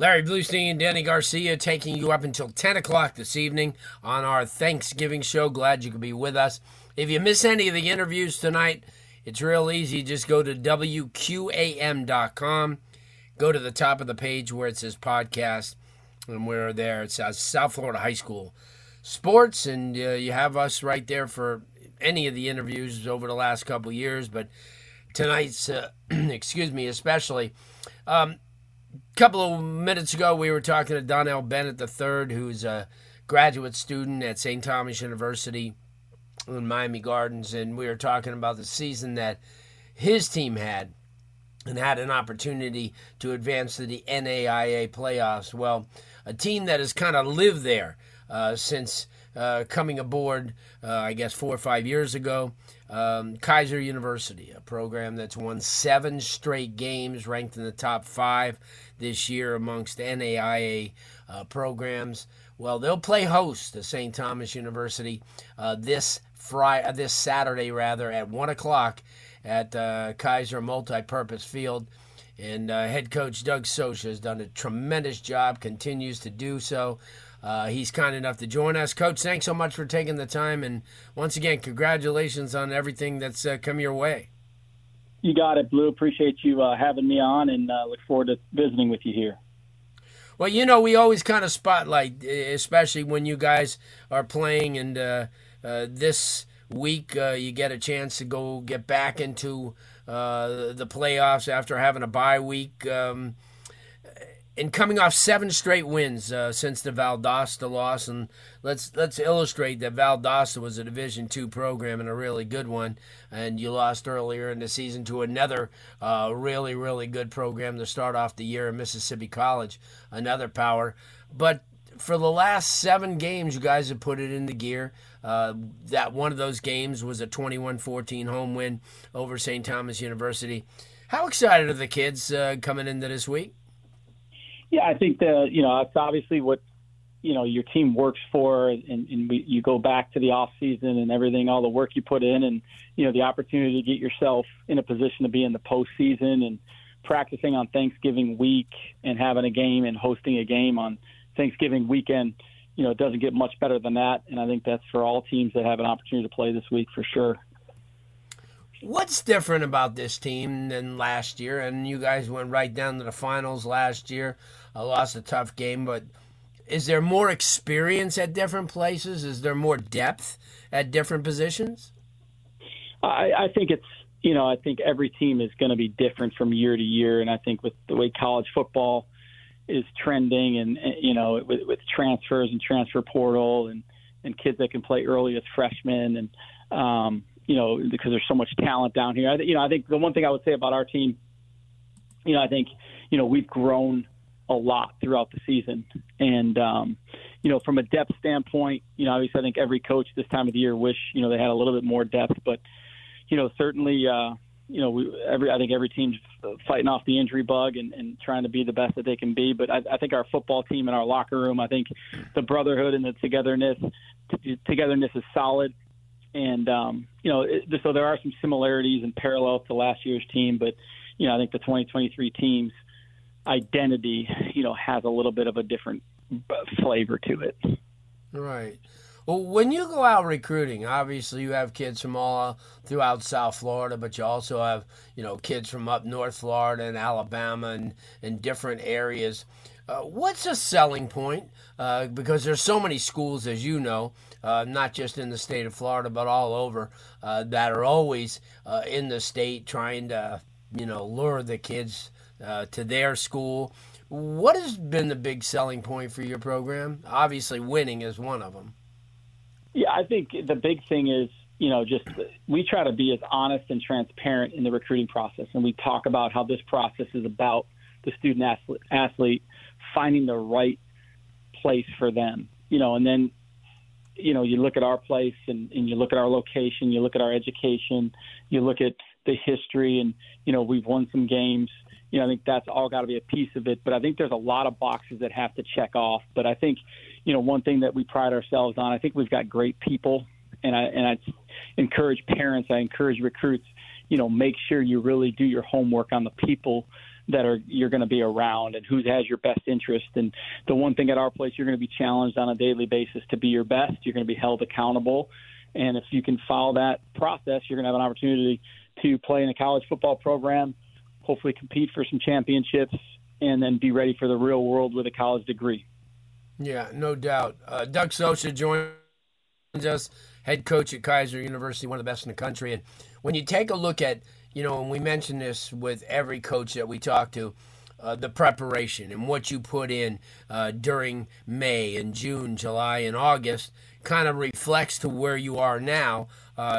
Larry Bluestein, Danny Garcia taking you up until 10 o'clock this evening on our Thanksgiving show. Glad you could be with us. If you miss any of the interviews tonight, it's real easy. Just go to WQAM.com. Go to the top of the page where it says podcast, and we're there. It says South Florida High School Sports, and you have us right there for any of the interviews over the last couple of years, but tonight's, especially. Couple of minutes ago, we were talking to Donnell Bennett III, who's a graduate student at St. Thomas University in Miami Gardens, and we were talking about the season that his team had and had an opportunity to advance to the NAIA playoffs. Well, a team that has kind of lived there since coming aboard, I guess, 4 or 5 years ago, Keiser University, a program that's won 7 straight games, ranked in the top 5 this year amongst NAIA programs. Well, they'll play host to St. Thomas University this Saturday at 1 o'clock at Keiser Multipurpose Field. And head coach Doug Socha has done a tremendous job, continues to do so. He's kind enough to join us. Coach, thanks so much for taking the time. And once again, congratulations on everything that's come your way. You got it, Blue. Appreciate you having me on, and look forward to visiting with you here. Well, you know, we always kind of spotlight, especially when you guys are playing. And this week you get a chance to go get back into the playoffs after having a bye week. And coming off 7 straight wins since the Valdosta loss, and let's illustrate that Valdosta was a Division II program and a really good one, and you lost earlier in the season to another really, really good program to start off the year in Mississippi College, another power. But for the last 7 games, you guys have put it into gear. That one of those games was a 21-14 home win over St. Thomas University. How excited are the kids coming into this week? Yeah, I think that, you know, it's obviously what, you know, your team works for, and you go back to the off season and everything, all the work you put in, and, you know, the opportunity to get yourself in a position to be in the postseason and practicing on Thanksgiving week and having a game and hosting a game on Thanksgiving weekend. You know, it doesn't get much better than that. And I think that's for all teams that have an opportunity to play this week for sure. What's different about this team than last year? And you guys went right down to the finals last year. I lost a tough game, but is there more experience at different places? Is there more depth at different positions? I think it's, you know, I think every team is going to be different from year to year. And I think with the way college football is trending and you know, with transfers and transfer portal and kids that can play early as freshmen and, you know, because there's so much talent down here. You know, I think the one thing I would say about our team, you know, I think, you know, we've grown a lot throughout the season. And, you know, from a depth standpoint, you know, obviously I think every coach this time of the year wish, you know, they had a little bit more depth. But, you know, certainly, you know, I think every team's fighting off the injury bug and trying to be the best that they can be. But I think our football team and our locker room, I think the brotherhood and the togetherness is solid. And, you know, so there are some similarities and parallels to last year's team. But, you know, I think the 2023 team's identity, you know, has a little bit of a different flavor to it. Right. Well, when you go out recruiting, obviously you have kids from all throughout South Florida, but you also have, you know, kids from up North Florida and Alabama and different areas. What's a selling point? Because there's so many schools, as you know, not just in the state of Florida, but all over, that are always in the state trying to, you know, lure the kids to their school. What has been the big selling point for your program? Obviously, winning is one of them. Yeah, I think the big thing is, you know, just we try to be as honest and transparent in the recruiting process. And we talk about how this process is about the student athlete finding the right place for them, you know, and then, you know, you look at our place and you look at our location, you look at our education, you look at the history and, you know, we've won some games. You know, I think that's all got to be a piece of it. But I think there's a lot of boxes that have to check off. But I think, you know, one thing that we pride ourselves on, I think we've got great people. And I encourage parents, I encourage recruits, you know, make sure you really do your homework on the people that are you're going to be around and who has your best interest. And the one thing at our place, you're going to be challenged on a daily basis to be your best. You're going to be held accountable. And if you can follow that process, you're going to have an opportunity to play in a college football program, hopefully compete for some championships, and then be ready for the real world with a college degree. Yeah, no doubt. Doug Socha joins us, head coach at Keiser University, one of the best in the country. And when you take a look at, you know, and we mention this with every coach that we talk to, the preparation and what you put in during May and June, July and August kind of reflects to where you are now.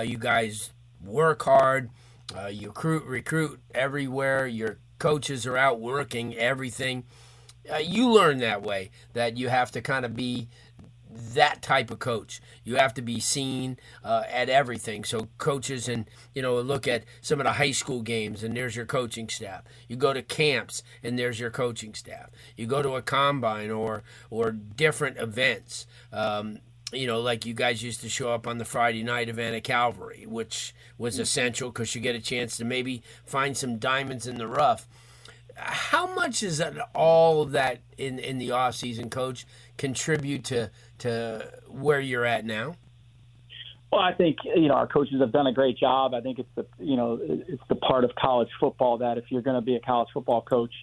You guys work hard. You recruit everywhere. Your coaches are out working everything. You learn that way, that you have to kind of be that type of coach. You have to be seen at everything. So coaches and, you know, look at some of the high school games, and there's your coaching staff. You go to camps, and there's your coaching staff. You go to a combine or different events. You know, like you guys used to show up on the Friday night event at Calvary, which was essential because you get a chance to maybe find some diamonds in the rough. How much is that, all of that in the offseason, Coach, contribute to where you're at now? Well, I think, you know, our coaches have done a great job. I think it's the, you know, it's the part of college football that if you're going to be a college football coach,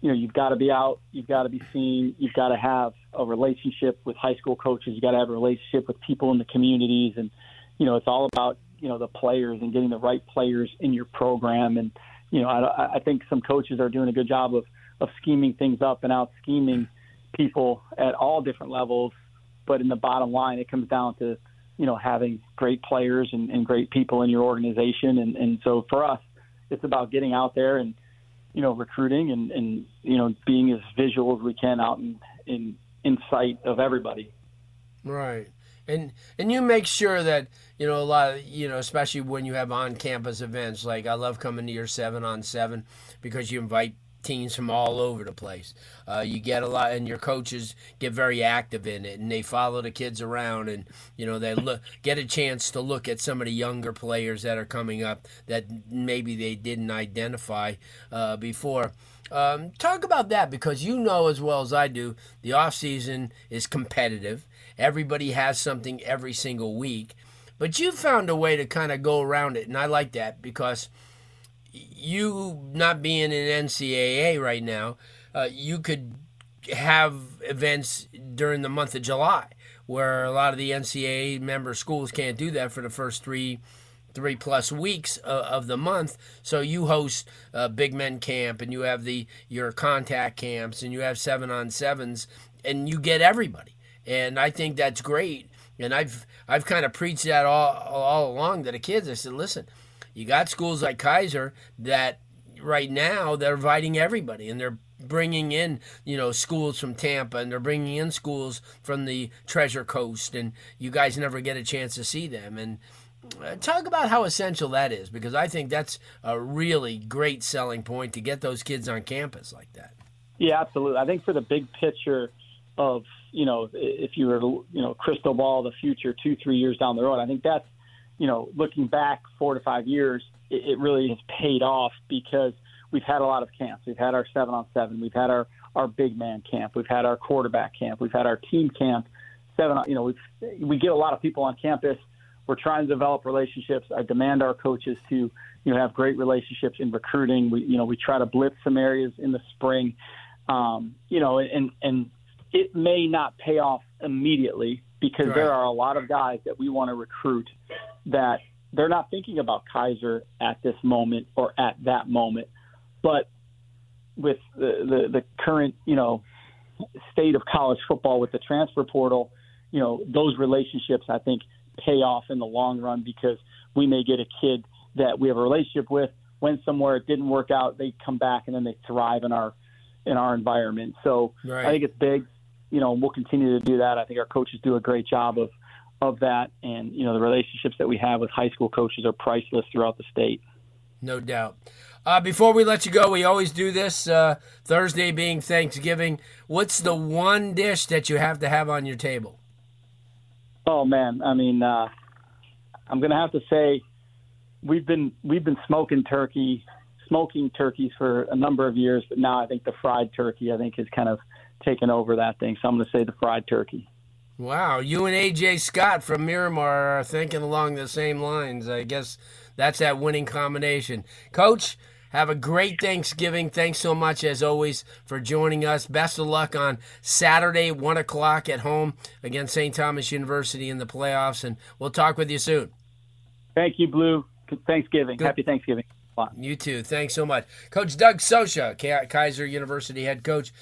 you know, you've got to be out, you've got to be seen, you've got to have a relationship with high school coaches, you've got to have a relationship with people in the communities. And, you know, it's all about, you know, the players and getting the right players in your program. And, you know, I think some coaches are doing a good job of scheming things up and out scheming people at all different levels. But in the bottom line, it comes down to, you know, having great players and great people in your organization. And so for us, it's about getting out there and, you know, recruiting and, you know, being as visual as we can out in sight of everybody. Right. And you make sure that, you know, a lot of, you know, especially when you have on-campus events, like I love coming to your 7-on-7 because you invite teams from all over the place. You get a lot, and your coaches get very active in it, and they follow the kids around, and, you know, they get a chance to look at some of the younger players that are coming up that maybe they didn't identify before. Talk about that, because you know as well as I do, the offseason is competitive. Everybody has something every single week, but you found a way to kind of go around it, and I like that because you not being in NCAA right now, you could have events during the month of July where a lot of the NCAA member schools can't do that for the first three plus weeks of the month. So you host Big Men Camp, and you have your contact camps, and you have 7-on-7s, and you get everybody. And I think that's great. And I've kind of preached that all along to the kids. I said, listen, you got schools like Keiser that right now they're inviting everybody, and they're bringing in, you know, schools from Tampa, and they're bringing in schools from the Treasure Coast, and you guys never get a chance to see them. And talk about how essential that is, because I think that's a really great selling point to get those kids on campus like that. Yeah, absolutely. I think for the big picture of, you know, if you were, you know, crystal ball the future 2-3 years down the road, I think that's, you know, looking back 4 to 5 years, it really has paid off because we've had a lot of camps. We've had our 7-on-7, we've had our big man camp, we've had our quarterback camp, we've had our team camp. seven, you know, we get a lot of people on campus. We're trying to develop relationships. I demand our coaches to, have great relationships in recruiting. We try to blitz some areas in the spring, and it may not pay off immediately because there are a lot of guys that we want to recruit that they're not thinking about Keiser at this moment or at that moment. But with the current, state of college football with the transfer portal, those relationships, I think, pay off in the long run, because we may get a kid that we have a relationship with, went somewhere, it didn't work out, they come back, and then they thrive in our environment. So I think it's big, and we'll continue to do that. I think our coaches do a great job of that, and the relationships that we have with high school coaches are priceless throughout the state. No doubt. Before we let you go, we always do this, Thursday being Thanksgiving. What's the one dish that you have to have on your table? Oh man, I'm gonna have to say we've been smoking turkeys for a number of years, but now I think the fried turkey has kind of taken over that thing. So I'm gonna say the fried turkey. Wow, you and AJ Scott from Miramar are thinking along the same lines. I guess that's that winning combination. Coach, have a great Thanksgiving. Thanks so much, as always, for joining us. Best of luck on Saturday, 1 o'clock at home against St. Thomas University in the playoffs, and we'll talk with you soon. Thank you, Blue. Thanksgiving. Good. Happy Thanksgiving. Bye. You too. Thanks so much. Coach Doug Socha, Keiser University head coach,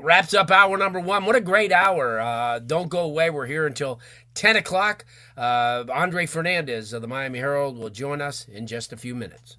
wraps up hour number one. What a great hour. Don't go away. We're here until 10 o'clock. Andre Fernandez of the Miami Herald will join us in just a few minutes.